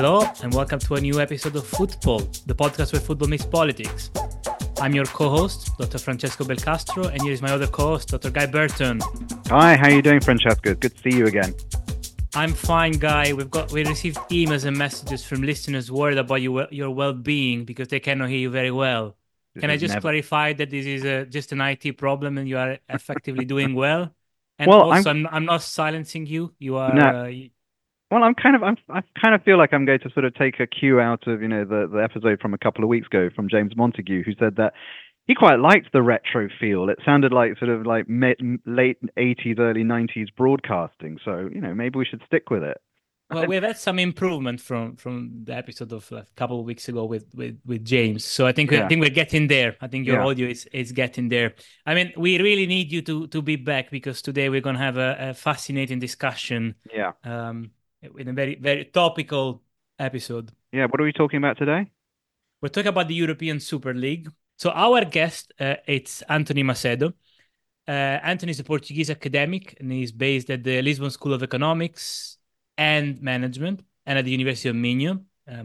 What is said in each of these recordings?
Hello and welcome to a new episode of FIFPro, the podcast where football makes politics. I'm your co-host, Dr. Francesco Belcastro, and here is my other co-host, Dr. Guy Burton. Hi, how are you doing, Francesco? Good to see you again. I'm fine, Guy. We received emails and messages from listeners worried about your well-being because they cannot hear you very well. Can I just clarify that this is just an IT problem and you are effectively doing well? And well, also, I'm not silencing you. You are. No. Well, I kind of feel like I'm going to sort of take a cue out of the episode from a couple of weeks ago from James Montague, who said that he quite liked the retro feel. It sounded like sort of like late 80s, early 90s broadcasting. So maybe we should stick with it. Well, we've had some improvement from the episode of a couple of weeks ago with James. So I think we're getting there. I think your audio is getting there. I mean, we really need you to be back because today we're going to have a fascinating discussion. Yeah. In a very, very topical episode. Yeah. What are we talking about today? We're talking about the European Super League. So our guest, it's Anthony Macedo. Anthony is a Portuguese academic and he's based at the Lisbon School of Economics and Management and at the University of Minho,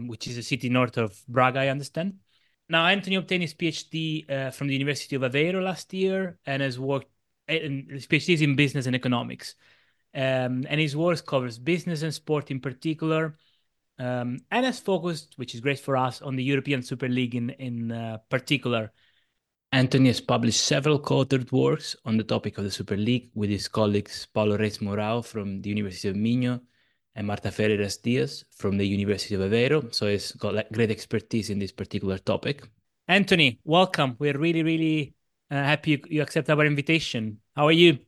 which is a city north of Braga, I understand. Now, Anthony obtained his PhD from the University of Aveiro last year and has worked, his PhD is in business and economics. And his work covers business and sport in particular, and has focused, which is great for us, on the European Super League in particular. Anthony has published several co-authored works on the topic of the Super League with his colleagues Paulo Reis-Morao from the University of Minho and Marta Ferreira Dias from the University of Aveiro. So he's got great expertise in this particular topic. Anthony, welcome. We're really, really happy you accept our invitation. How are you?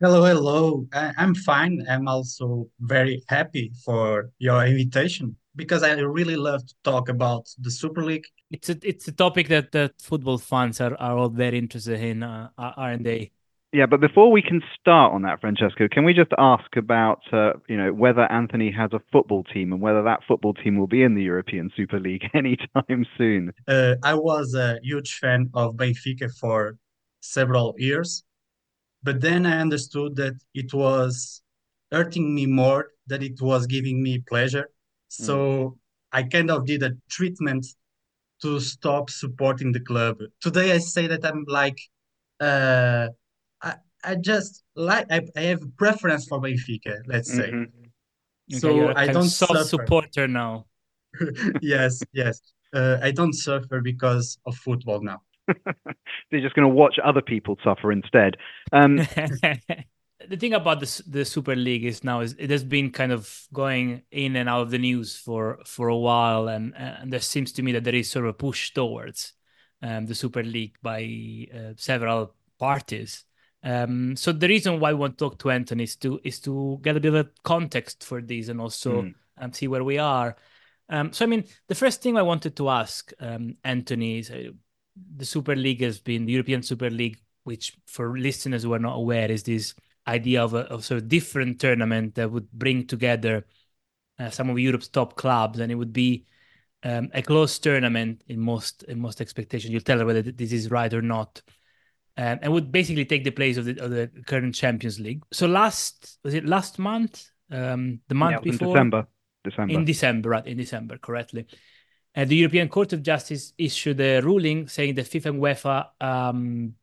Hello. I'm fine. I'm also very happy for your invitation because I really love to talk about the Super League. It's a topic that football fans are all very interested in, aren't they? Yeah, but before we can start on that, Francesco, can we just ask about whether Anthony has a football team and whether that football team will be in the European Super League anytime soon? I was a huge fan of Benfica for several years. But then I understood that it was hurting me more than it was giving me pleasure. So I kind of did a treatment to stop supporting the club. Today I say that I'm like, I have a preference for Benfica, let's say. Okay, so I don't suffer. Supporter now. Yes. I don't suffer because of football now. They're just going to watch other people suffer instead. The thing about the Super League is now it has been kind of going in and out of the news for a while, and there seems to me that there is sort of a push towards the Super League by several parties. So the reason why I want to talk to Anthony is to get a bit of a context for these and also see where we are. So I mean, the first thing I wanted to ask Anthony is. The Super League has been the European Super League, which for listeners who are not aware is this idea of sort of different tournament that would bring together some of Europe's top clubs, and it would be a close tournament in most expectations. You'll tell us whether this is right or not, and would basically take the place of the current Champions League. So was it last month? The month before? In December. In December, right? In December, correctly. The European Court of Justice issued a ruling saying that FIFA and UEFA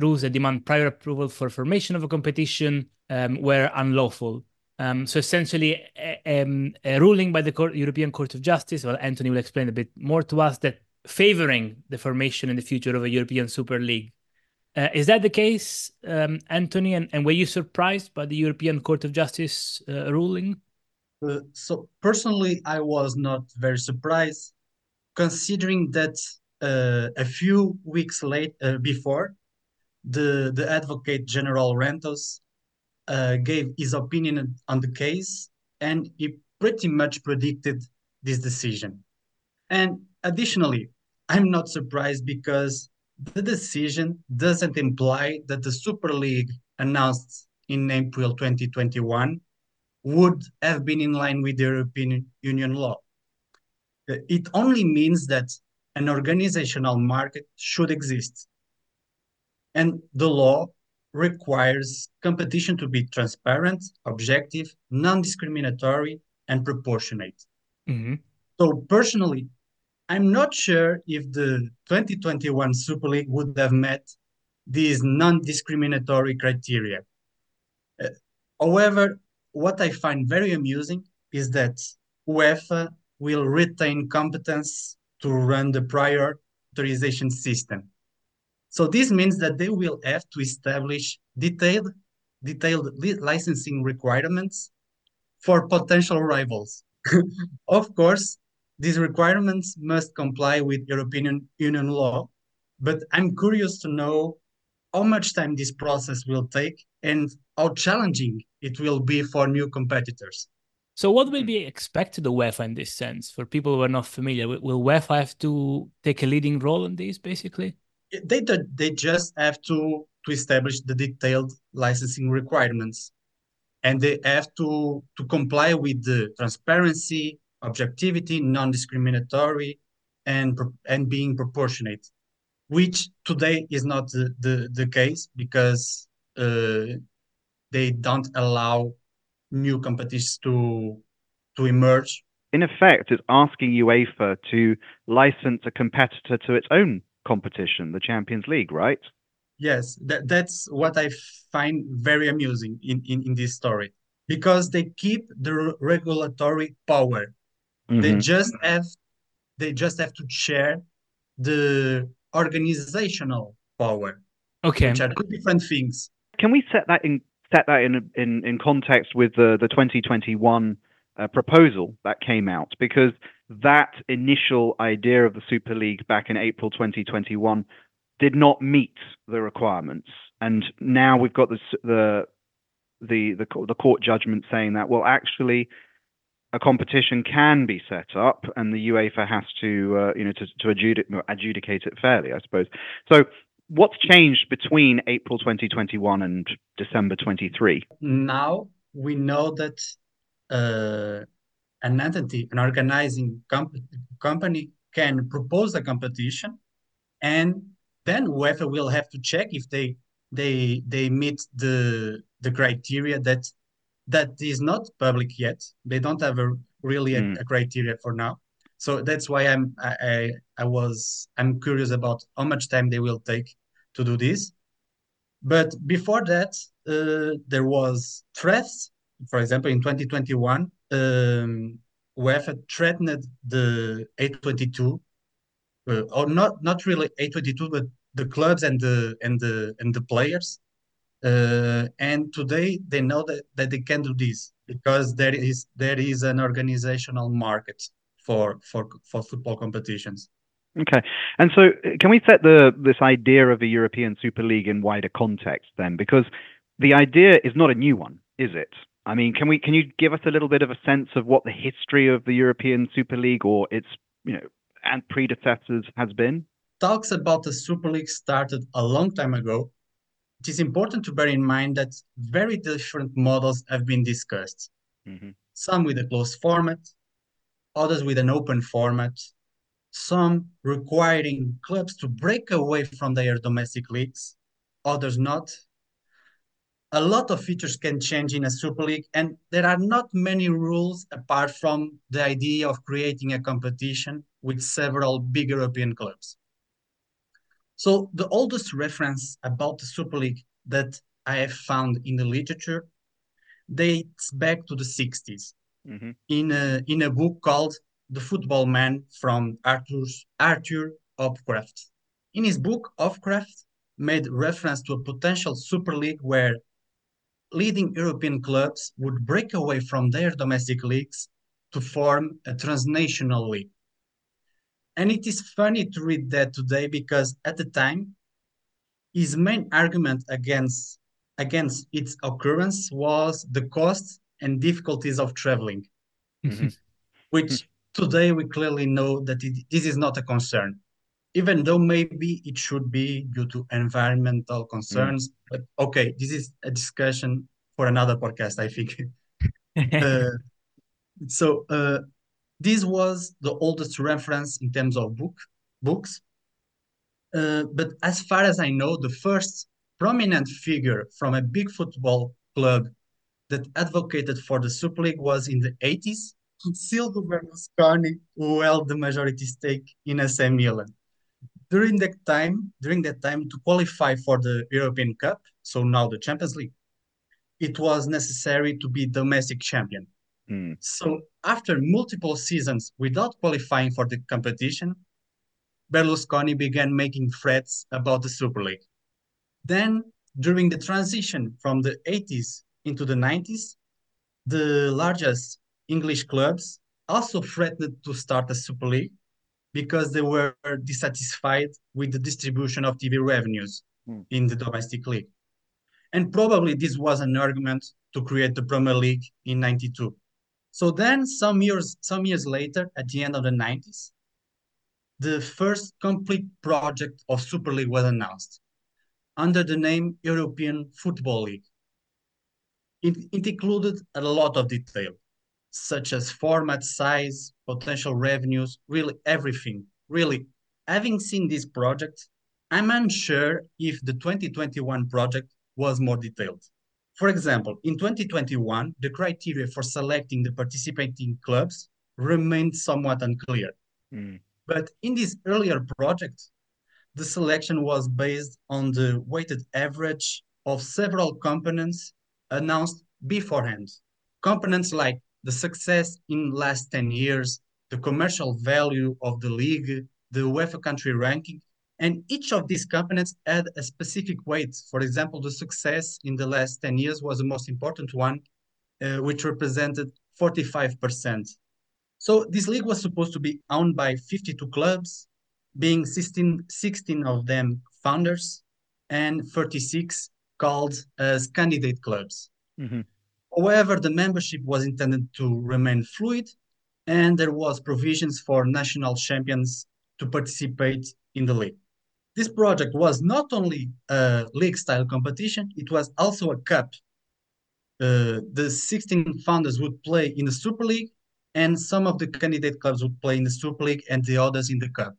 rules that demand prior approval for formation of a competition were unlawful. So essentially, a ruling by the European Court of Justice, well, Anthony will explain a bit more to us, that favoring the formation in the future of a European Super League. Is that the case, Anthony? And were you surprised by the European Court of Justice ruling? So personally, I was not very surprised. Considering that a few weeks late before, the Advocate General Rentos gave his opinion on the case, and he pretty much predicted this decision. And additionally, I'm not surprised because the decision doesn't imply that the Super League announced in April 2021 would have been in line with the European Union law. It only means that an organizational market should exist. And the law requires competition to be transparent, objective, non-discriminatory, and proportionate. Mm-hmm. So personally, I'm not sure if the 2021 Super League would have met these non-discriminatory criteria. However, what I find very amusing is that UEFA will retain competence to run the prior authorization system. So this means that they will have to establish detailed licensing requirements for potential rivals. Of course, these requirements must comply with European Union law, but I'm curious to know how much time this process will take and how challenging it will be for new competitors. So what will be expected of UEFA in this sense? For people who are not familiar, will UEFA have to take a leading role in this, basically? They just have to establish the detailed licensing requirements. And they have to comply with the transparency, objectivity, non-discriminatory, and being proportionate, which today is not the case because they don't allow new competitions to emerge. In effect, it's asking UEFA to license a competitor to its own competition, the Champions League, right? Yes, that's what I find very amusing in this story, because they keep the regulatory power. Mm-hmm. They just have to share the organizational power. Okay, which are two different things. Can we set that in context with the 2021 proposal that came out? Because that initial idea of the Super League back in April 2021 did not meet the requirements, and now we've got the court judgment saying that, well, actually, a competition can be set up, and the UEFA has to adjudicate it fairly, I suppose. So, what's changed between April 2021 and December 23? Now we know that an entity, an organizing company, can propose a competition, and then UEFA will have to check if they meet the criteria that is not public yet. They don't have a criteria for now. So that's why I'm curious about how much time they will take to do this. But before that, there was threats. For example, in 2021, UEFA threatened the A22. Or not really A22, but the clubs and the players. And today they know that they can do this because there is an organizational market for football competitions. Okay, and so can we set this idea of a European Super League in wider context then? Because the idea is not a new one, is it? I mean, can you give us a little bit of a sense of what the history of the European Super League or its and predecessors has been? Talks about the Super League started a long time ago. It is important to bear in mind that very different models have been discussed. Mm-hmm. Some with a closed format, others with an open format, some requiring clubs to break away from their domestic leagues, others not. A lot of features can change in a Super League, and there are not many rules apart from the idea of creating a competition with several big European clubs. So the oldest reference about the Super League that I have found in the literature dates back to the 60s, mm-hmm. in a book called The Football Man from Arthur Hopcroft. In his book, Hopcroft made reference to a potential Super League where leading European clubs would break away from their domestic leagues to form a transnational league. And it is funny to read that today because at the time, his main argument against its occurrence was the cost and difficulties of traveling, mm-hmm. which today we clearly know that this is not a concern, even though maybe it should be due to environmental concerns. Mm-hmm. But okay, this is a discussion for another podcast, I think. This was the oldest reference in terms of books. But as far as I know, the first prominent figure from a big football club that advocated for the Super League was in the 80s Silvio Berlusconi, who held the majority stake in AC Milan. During that time, to qualify for the European Cup, so now the Champions League, it was necessary to be domestic champion. Mm. So after multiple seasons without qualifying for the competition, Berlusconi began making threats about the Super League. Then, during the transition from the 80s into the 90s, the largest English clubs also threatened to start a Super League because they were dissatisfied with the distribution of TV revenues in the domestic league. And probably this was an argument to create the Premier League in 92. So then some years later, at the end of the 90s, the first complete project of Super League was announced under the name European Football League. It included a lot of detail, such as format, size, potential revenues, really everything. Really, having seen this project, I'm unsure if the 2021 project was more detailed. For example, in 2021, the criteria for selecting the participating clubs remained somewhat unclear. Mm. But in this earlier project, the selection was based on the weighted average of several components announced beforehand. Components like the success in the last 10 years, the commercial value of the league, the UEFA country ranking, and each of these components had a specific weight. For example, the success in the last 10 years was the most important one, which represented 45%. So this league was supposed to be owned by 52 clubs, being 16 of them founders and 36 called as candidate clubs. Mm-hmm. However, the membership was intended to remain fluid, and there was provisions for national champions to participate in the league. This project was not only a league-style competition, it was also a cup. The 16 founders would play in the Super League, and some of the candidate clubs would play in the Super League and the others in the cup,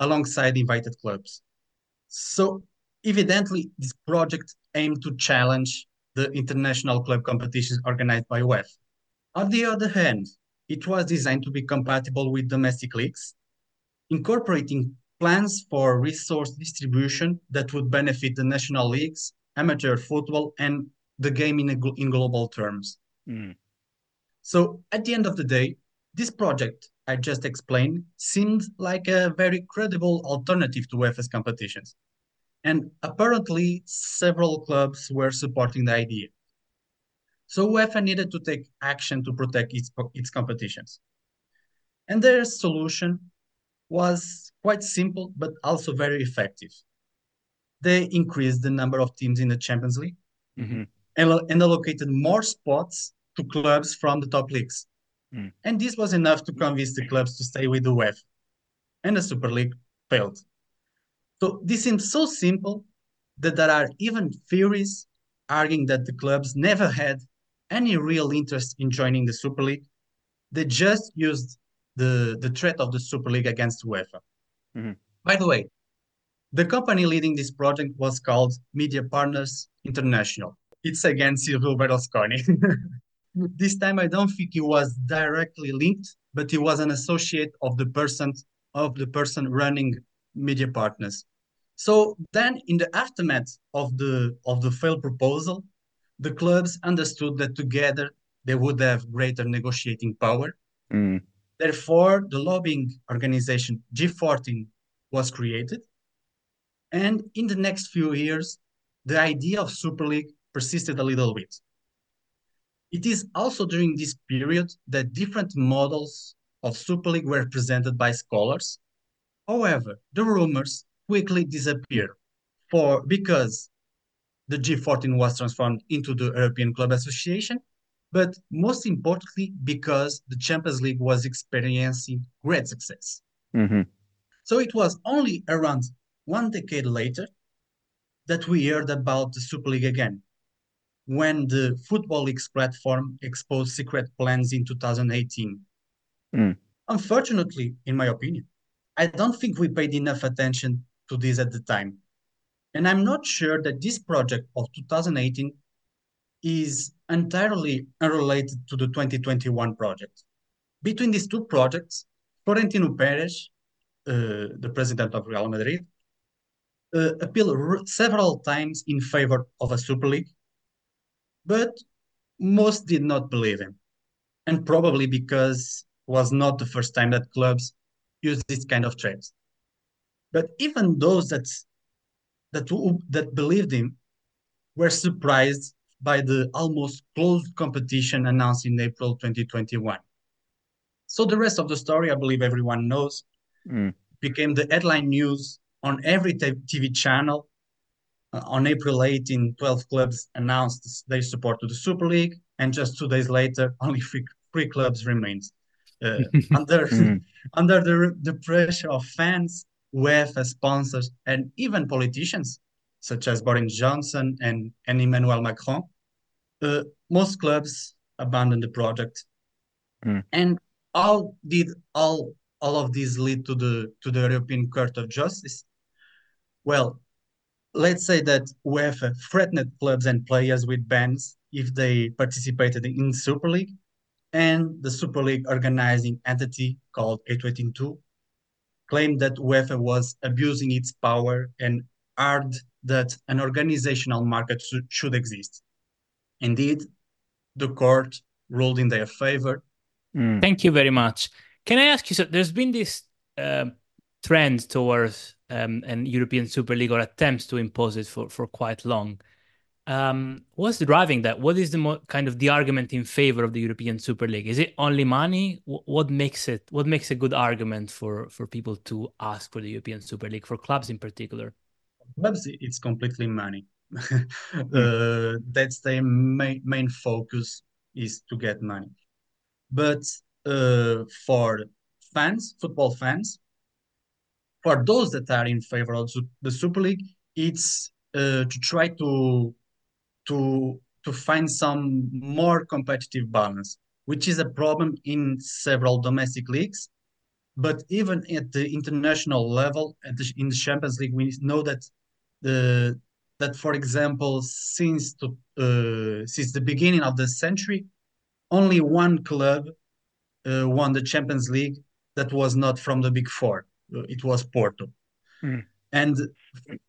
alongside invited clubs. So evidently, this project aimed to challenge the international club competitions organized by UEFA. On the other hand, it was designed to be compatible with domestic leagues, incorporating plans for resource distribution that would benefit the national leagues, amateur football, and the game in global terms. Mm. So at the end of the day, this project I just explained seemed like a very credible alternative to UEFA's competitions. And apparently, several clubs were supporting the idea. So UEFA needed to take action to protect its competitions. And their solution was quite simple, but also very effective. They increased the number of teams in the Champions League and allocated more spots to clubs from the top leagues. Mm. And this was enough to convince the clubs to stay with the UEFA. And the Super League failed. So this seems so simple that there are even theories arguing that the clubs never had any real interest in joining the Super League. They just used the threat of the Super League against UEFA. Mm-hmm. By the way, the company leading this project was called Media Partners International. It's again Silvio Berlusconi. This time, I don't think he was directly linked, but he was an associate of the person running Media Partners. So then, in the aftermath of the failed proposal, the clubs understood that together they would have greater negotiating power. Mm. Therefore, the lobbying organization G14 was created. And in the next few years, the idea of Super League persisted a little bit. It is also during this period that different models of Super League were presented by scholars. However, the rumors quickly disappeared because the G14 was transformed into the European Club Association, but most importantly, because the Champions League was experiencing great success. Mm-hmm. So it was only around one decade later that we heard about the Super League again, when the Football League's platform exposed secret plans in 2018. Mm. Unfortunately, in my opinion, I don't think we paid enough attention to this at the time. And I'm not sure that this project of 2018 is entirely unrelated to the 2021 project. Between these two projects, Florentino Pérez, the president of Real Madrid, appealed several times in favor of a Super League, but most did not believe him, and probably because it was not the first time that clubs used this kind of tricks. But even those that believed him were surprised by the almost closed competition announced in April 2021. So the rest of the story, I believe everyone knows, became the headline news on every TV channel. On April 18, 12 clubs announced their support to the Super League, and just 2 days later, only three clubs remained. Under the pressure of fans, UEFA sponsors, and even politicians, such as Boris Johnson and Emmanuel Macron, most clubs abandoned the project. And how did all of these lead to the European Court of Justice? Well, let's say that UEFA threatened clubs and players with bans if they participated in Super League, and the Super League organizing entity called A22 claimed that UEFA was abusing its power and argued that an organizational market should exist. Indeed, the court ruled in their favor. Thank you very much. Can I ask you, so there's been this trend towards an European Super League, or attempts to impose it for quite long. What's driving that? What is the kind of the argument in favor of the European Super League? Is it only money? What makes a good argument for people to ask for the European Super League, for clubs in particular? Clubs, it's completely money. That's their main focus, is to get money. But for fans, football fans, for those that are in favor of the Super League, it's to try to find some more competitive balance, which is a problem in several domestic leagues. But even at the international level, in the Champions League, we know that that, for example, since the beginning of the century, only one club won the Champions League that was not from the Big Four. It was Porto. And,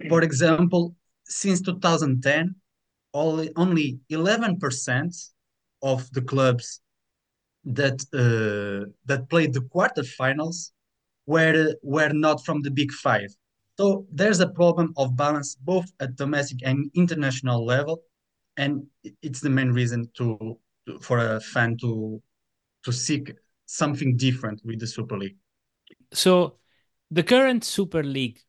for example, since 2010, only 11% of the clubs that played the quarterfinals were not from the Big Five. So there's a problem of balance both at domestic and international level, and it's the main reason for a fan to seek something different with the Super League. So the current Super League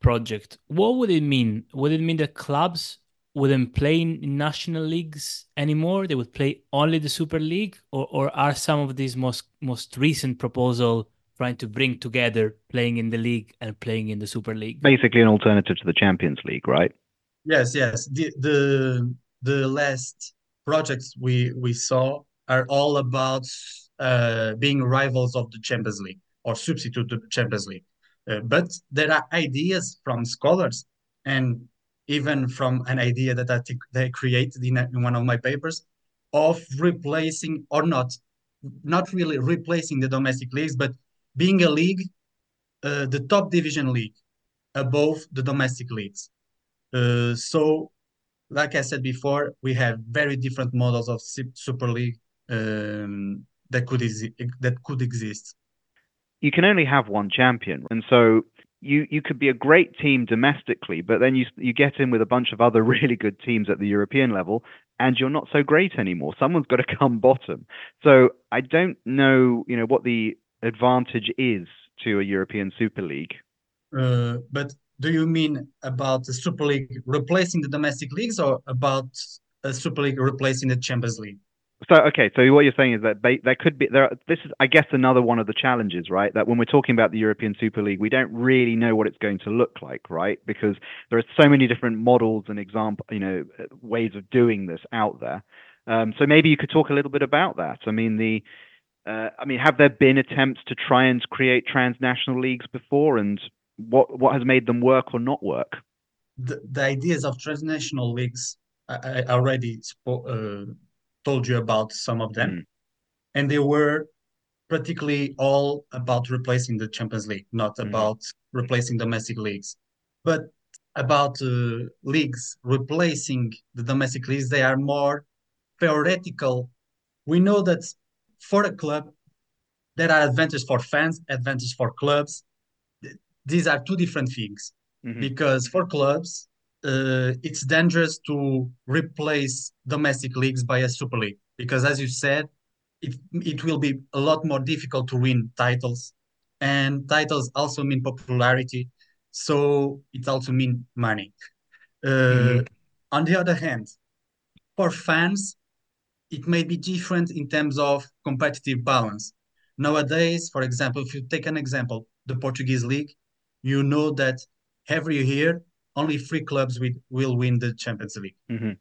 project, what would it mean? Would it mean that clubs wouldn't play in national leagues anymore? They would play only the Super League? Or are some of these most recent proposals trying to bring together playing in the league and playing in the Super League? Basically an alternative to the Champions League, right? Yes. The last projects we saw are all about being rivals of the Champions League or substitute to the Champions League. But there are ideas from scholars and even from an idea that I think they created in one of my papers of replacing, or not really replacing the domestic leagues, but being a league, the top division league above the domestic leagues. So, like I said before, we have very different models of Super League that could exist. You can only have one champion, and so You could be a great team domestically, but then you get in with a bunch of other really good teams at the European level, and you're not so great anymore. Someone's got to come bottom. So I don't know, what the advantage is to a European Super League. But do you mean about the Super League replacing the domestic leagues, or about a Super League replacing the Champions League? So what you're saying is that this is, I guess, another one of the challenges, right? That when we're talking about the European Super League, we don't really know what it's going to look like, right? Because there are so many different models and ways of doing this out there. So maybe you could talk a little bit about that. I mean, have there been attempts to try and create transnational leagues before, and what has made them work or not work? The ideas of transnational leagues, I already spoke. Told you about some of them, and they were practically all about replacing the Champions League, not about replacing domestic leagues, but about leagues replacing the domestic leagues. They are more theoretical. We know that for a club, there are advantages for fans, advantages for clubs. These are two different things, because for clubs, it's dangerous to replace domestic leagues by a Super League, because as you said, it will be a lot more difficult to win titles, and titles also mean popularity, so it also means money. On the other hand, for fans, it may be different in terms of competitive balance. Nowadays, for example, if you take an example, the Portuguese League, you know that every year, only 3 clubs will win the Champions League.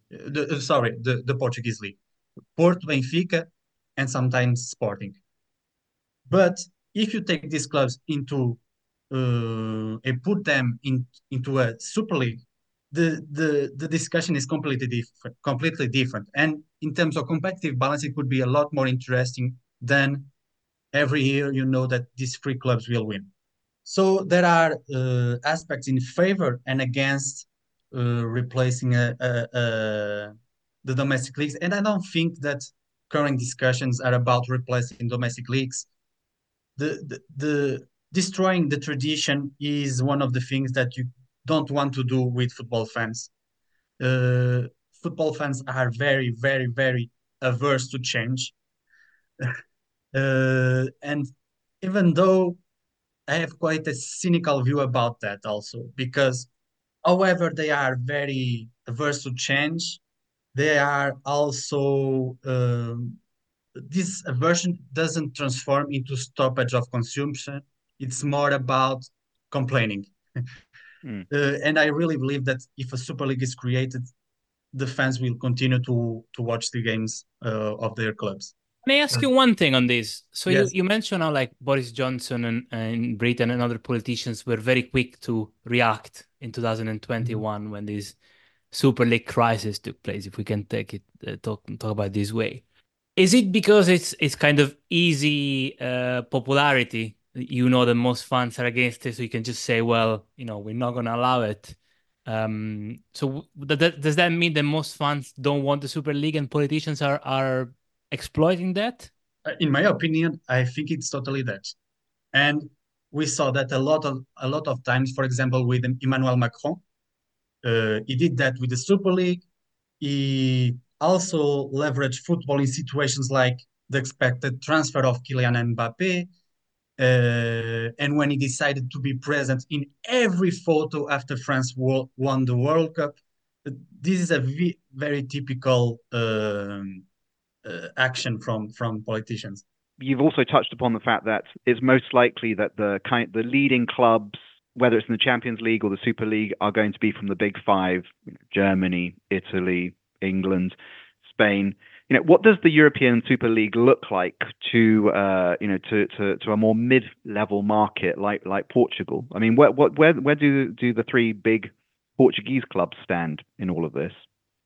The Portuguese League. Porto, Benfica, and sometimes Sporting. But if you take these clubs and put them into a Super League, the discussion is completely different. And in terms of competitive balance, it would be a lot more interesting than every year you know that these 3 clubs will win. So there are aspects in favor and against replacing the domestic leagues. And I don't think that current discussions are about replacing domestic leagues. The destroying the tradition is one of the things that you don't want to do with football fans. Football fans are very, very, very averse to change. And even though I have quite a cynical view about that also, because however they are very averse to change, they are also, this aversion doesn't transform into stoppage of consumption. It's more about complaining. And I really believe that if a Super League is created, the fans will continue to watch the games of their clubs. May I ask you one thing on this? So yes. you mentioned how like Boris Johnson and Britain and other politicians were very quick to react in 2021 when this Super League crisis took place, if we can take it talk about it this way. Is it because it's kind of easy popularity? You know that most fans are against it, so you can just say, well, you know, we're not going to allow it. So does that mean that most fans don't want the Super League and politicians are exploiting that? In my opinion, I think it's totally that, and we saw that a lot of times. For example, with Emmanuel Macron, he did that with the Super League. He also leveraged football in situations like the expected transfer of Kylian Mbappé, and when he decided to be present in every photo after France won the World Cup. This is a very typical action from politicians. You've also touched upon the fact that it's most likely that the leading clubs, whether it's in the Champions League or the Super League, are going to be from the big 5: Germany, Italy, England, Spain. You know, what does the European Super League look like to a more mid-level market like Portugal? I mean, where do the 3 big Portuguese clubs stand in all of this?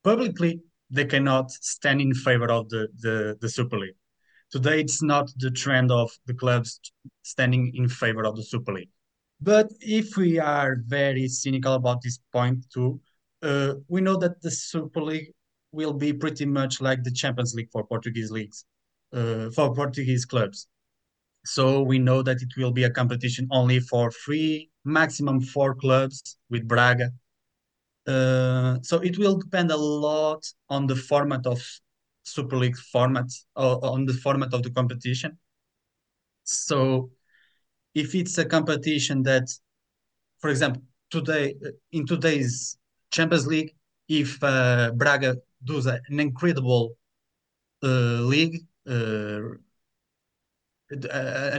Publicly, they cannot stand in favor of the Super League. Today, it's not the trend of the clubs standing in favor of the Super League. But if we are very cynical about this point too, we know that the Super League will be pretty much like the Champions League for Portuguese leagues, for Portuguese clubs. So we know that it will be a competition only for 3, maximum 4 clubs with Braga. So it will depend a lot on the format of Super League format, on the format of the competition. So if it's a competition that, for example, today in today's Champions League, if Braga does an incredible league, an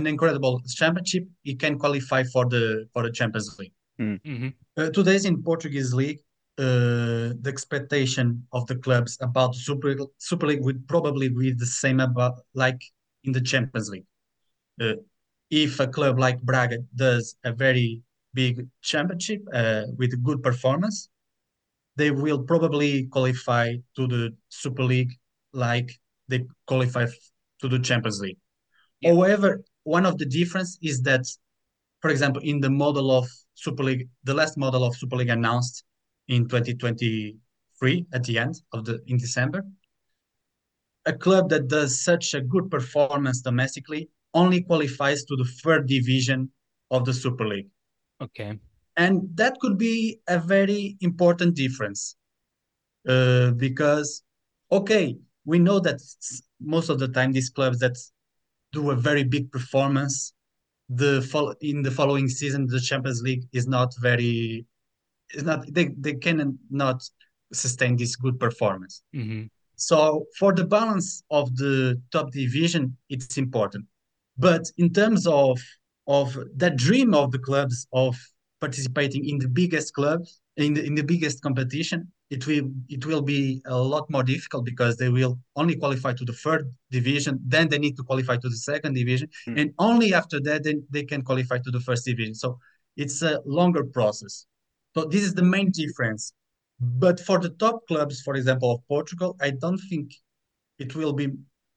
incredible championship, he can qualify for the Champions League. Today's in Portuguese League, the expectation of the clubs about Super League would probably be the same about like in the Champions League. If a club like Braga does a very big championship with a good performance, they will probably qualify to the Super League like they qualify to the Champions League. Yeah. However, one of the difference is that, for example, in the model of Super League, the last model of Super League announced in 2023 at the end of in December, a club that does such a good performance domestically only qualifies to the third division of the Super League. Okay. And that could be a very important difference because, okay, we know that most of the time these clubs that do a very big performance, in the following season, the Champions League is not very... They cannot sustain this good performance. Mm-hmm. So for the balance of the top division, it's important. But in terms of that dream of the clubs of participating in the biggest clubs, in the biggest competition, it will be a lot more difficult because they will only qualify to the third division, then they need to qualify to the second division, and only after that then they can qualify to the first division. So it's a longer process. So this is the main difference. But for the top clubs, for example, of Portugal, I don't think it will be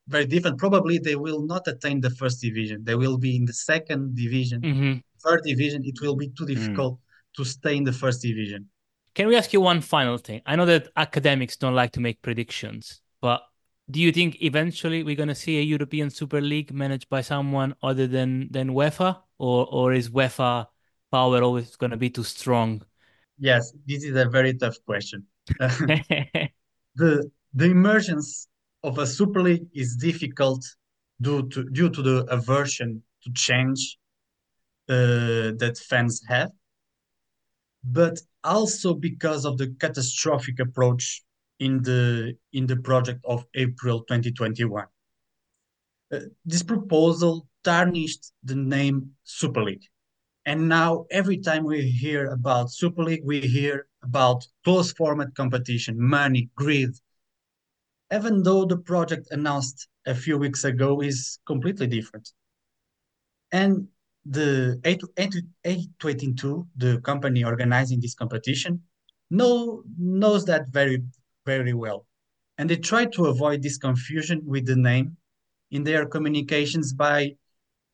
very different. Probably they will not attain the first division. They will be in the second division, third division. It will be too difficult to stay in the first division. Can we ask you one final thing? I know that academics don't like to make predictions, but do you think eventually we're going to see a European Super League managed by someone other than UEFA? Or is UEFA power always going to be too strong? Yes, this is a very tough question. The emergence of a Super League is difficult due to the aversion to change that fans have, but also because of the catastrophic approach in the project of April 2021. This proposal tarnished the name Super League. And now every time we hear about Super League, we hear about closed format competition, money, greed. Even though the project announced a few weeks ago is completely different. And the A22, the company organizing this competition, knows that very, very well. And they try to avoid this confusion with the name in their communications by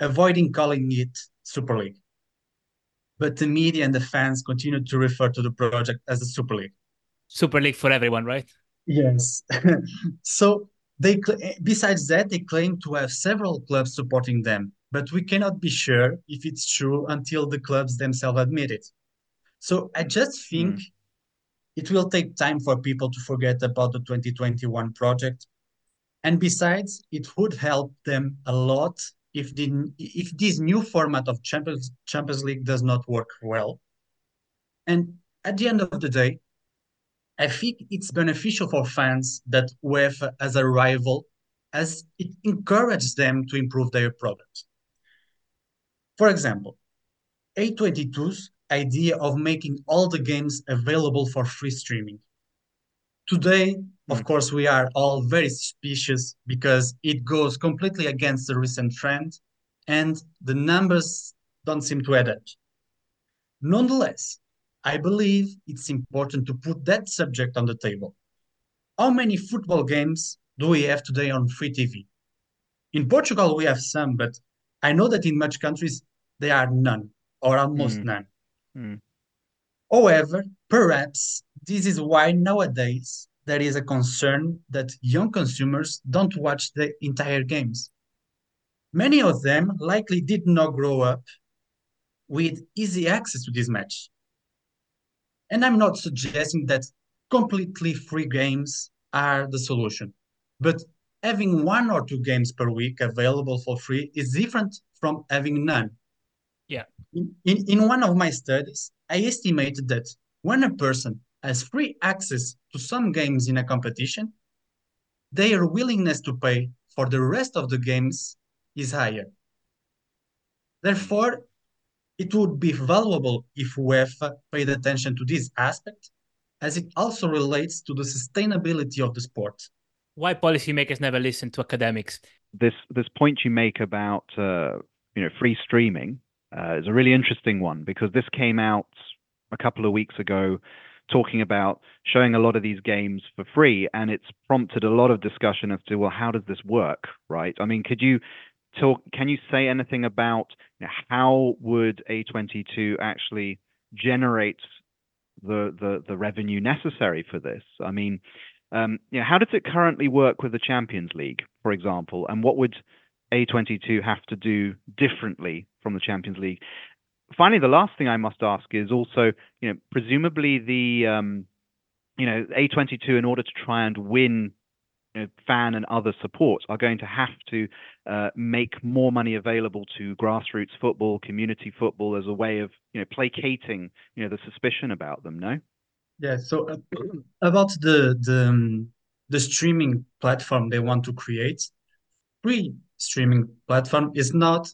avoiding calling it Super League. But the media and the fans continue to refer to the project as the Super League. Super League for everyone, right? Yes. So besides that, they claim to have several clubs supporting them, but we cannot be sure if it's true until the clubs themselves admit it. So I just think it will take time for people to forget about the 2021 project. And besides, it would help them a lot if this new format of Champions League does not work well. And at the end of the day, I think it's beneficial for fans that UEFA as a rival, as it encourages them to improve their product. For example, A22's idea of making all the games available for free streaming. Today, of course, we are all very suspicious because it goes completely against the recent trend and the numbers don't seem to add up. Nonetheless, I believe it's important to put that subject on the table. How many football games do we have today on free TV? In Portugal, we have some, but I know that in much countries, there are none or almost none. However, perhaps this is why nowadays there is a concern that young consumers don't watch the entire games. Many of them likely did not grow up with easy access to this match. And I'm not suggesting that completely free games are the solution, but having one or two games per week available for free is different from having none. Yeah. In one of my studies, I estimated that when a person has free access to some games in a competition, their willingness to pay for the rest of the games is higher. Therefore, it would be valuable if UEFA paid attention to this aspect, as it also relates to the sustainability of the sport. Why policymakers never listen to academics? This point you make about free streaming is a really interesting one, because this came out a couple of weeks ago talking about showing a lot of these games for free, and it's prompted a lot of discussion as to, well, how does this work, right? I mean, could you So can you say anything about how would A22 actually generate the revenue necessary for this? I mean, how does it currently work with the Champions League, for example? And what would A22 have to do differently from the Champions League? Finally, the last thing I must ask is also, presumably the, A22, in order to try and win fan and other support, are going to have to make more money available to grassroots football, community football, as a way of placating the suspicion about them. No? Yeah. So about the streaming platform they want to create, free streaming platform is not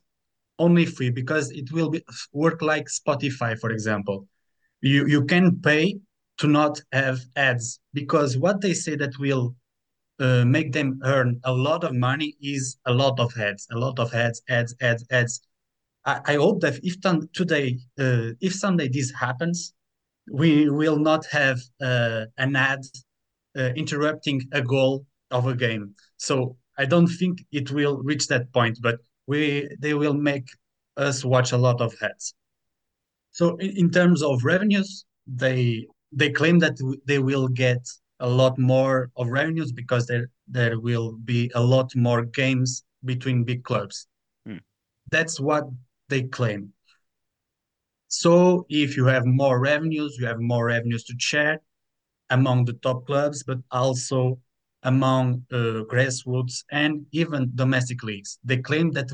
only free, because it will work like Spotify, for example. You can pay to not have ads, because what they say that will make them earn a lot of money is a lot of ads. I hope that if someday this happens, we will not have an ad interrupting a goal of a game. So I don't think it will reach that point, but they will make us watch a lot of ads. So in terms of revenues, they claim that they will get a lot more of revenues, because there will be a lot more games between big clubs. That's what they claim. So if you have more revenues, to share among the top clubs, but also among grassroots and even domestic leagues. They claim that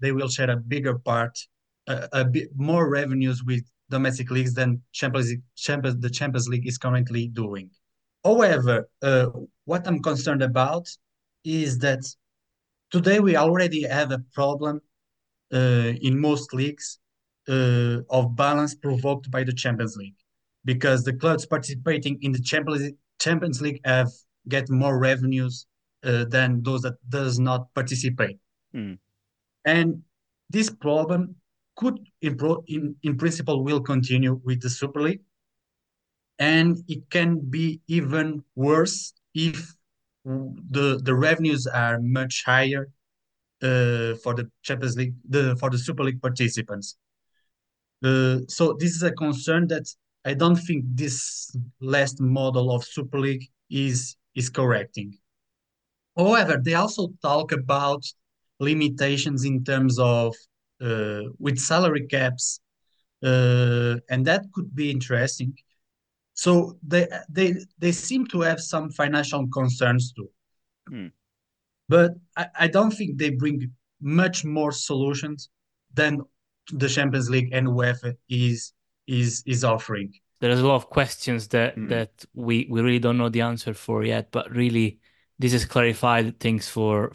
they will share a bigger part, a bit more revenues with domestic leagues than the Champions League is currently doing. However, what I'm concerned about is that today we already have a problem in most leagues of balance provoked by the Champions League, because the clubs participating in the Champions League get more revenues than those that does not participate. And this problem could, in principle, will continue with the Super League. And it can be even worse if the revenues are much higher for the Champions League, for the Super League participants. So this is a concern that I don't think this last model of Super League is correcting. However, they also talk about limitations in terms of with salary caps, and that could be interesting. So they seem to have some financial concerns too. But I don't think they bring much more solutions than the Champions League and UEFA is offering. There's a lot of questions that we really don't know the answer for yet, but really this has clarified things for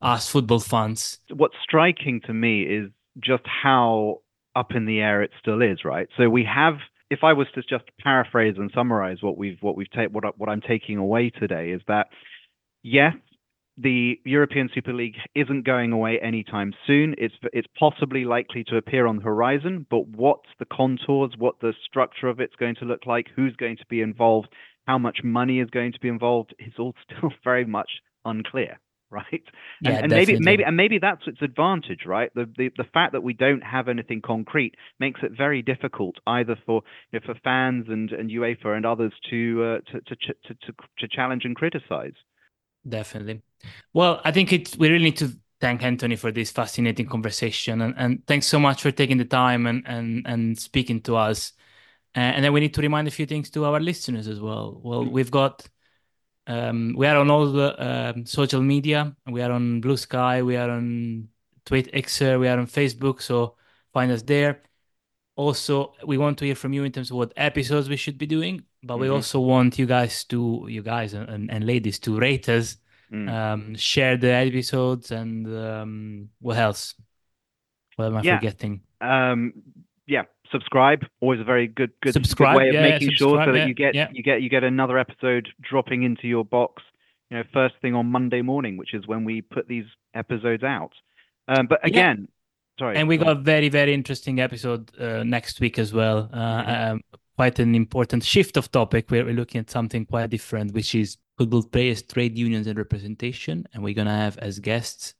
us football fans. What's striking to me is just how up in the air it still is, right? So we have... If I was to just paraphrase and summarize what I'm taking away today, is that yes, the European Super League isn't going away anytime soon. It's possibly likely to appear on the horizon, but what the contours, what the structure of it's going to look like, who's going to be involved, how much money is going to be involved, is all still very much unclear, right? Yeah, and maybe that's its advantage, right? The fact that we don't have anything concrete makes it very difficult either for fans and UEFA and others to challenge and criticize. Definitely. Well, I think we really need to thank Anthony for this fascinating conversation, and thanks so much for taking the time and speaking to us. And then we need to remind a few things to our listeners as well. Well, we've got. We are on all the social media. We are on Blue Sky. We are on Twitter, Xer. We are on Facebook. So find us there. Also, we want to hear from you in terms of what episodes we should be doing. But we also want you guys and ladies to rate us, share the episodes, and what else? What am I forgetting? Subscribe, always a very good way of making sure so that you get another episode dropping into your box, first thing on Monday morning, which is when we put these episodes out. Sorry. And we got a very, very interesting episode next week as well. Quite an important shift of topic, where we're looking at something quite different, which is football players, trade unions, and representation. And we're going to have as guests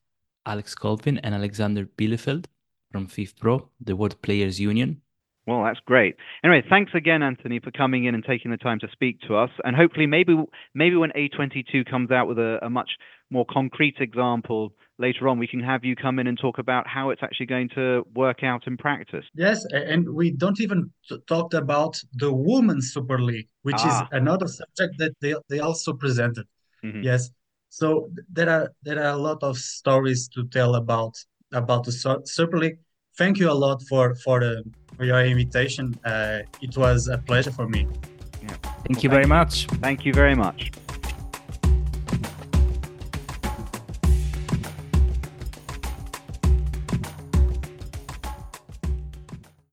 Alex Colvin and Alexander Bielefeld from FIFPro, the World Players Union. Well, that's great. Anyway, thanks again, Anthony, for coming in and taking the time to speak to us. And hopefully maybe when A22 comes out with a much more concrete example later on, we can have you come in and talk about how it's actually going to work out in practice. Yes, and we don't even talked about the Women's Super League, which is another subject that they also presented. Mm-hmm. Yes. So there are a lot of stories to tell about the Super League. Thank you a lot for your invitation. It was a pleasure for me. Yeah. Thank you very much. Thank you very much.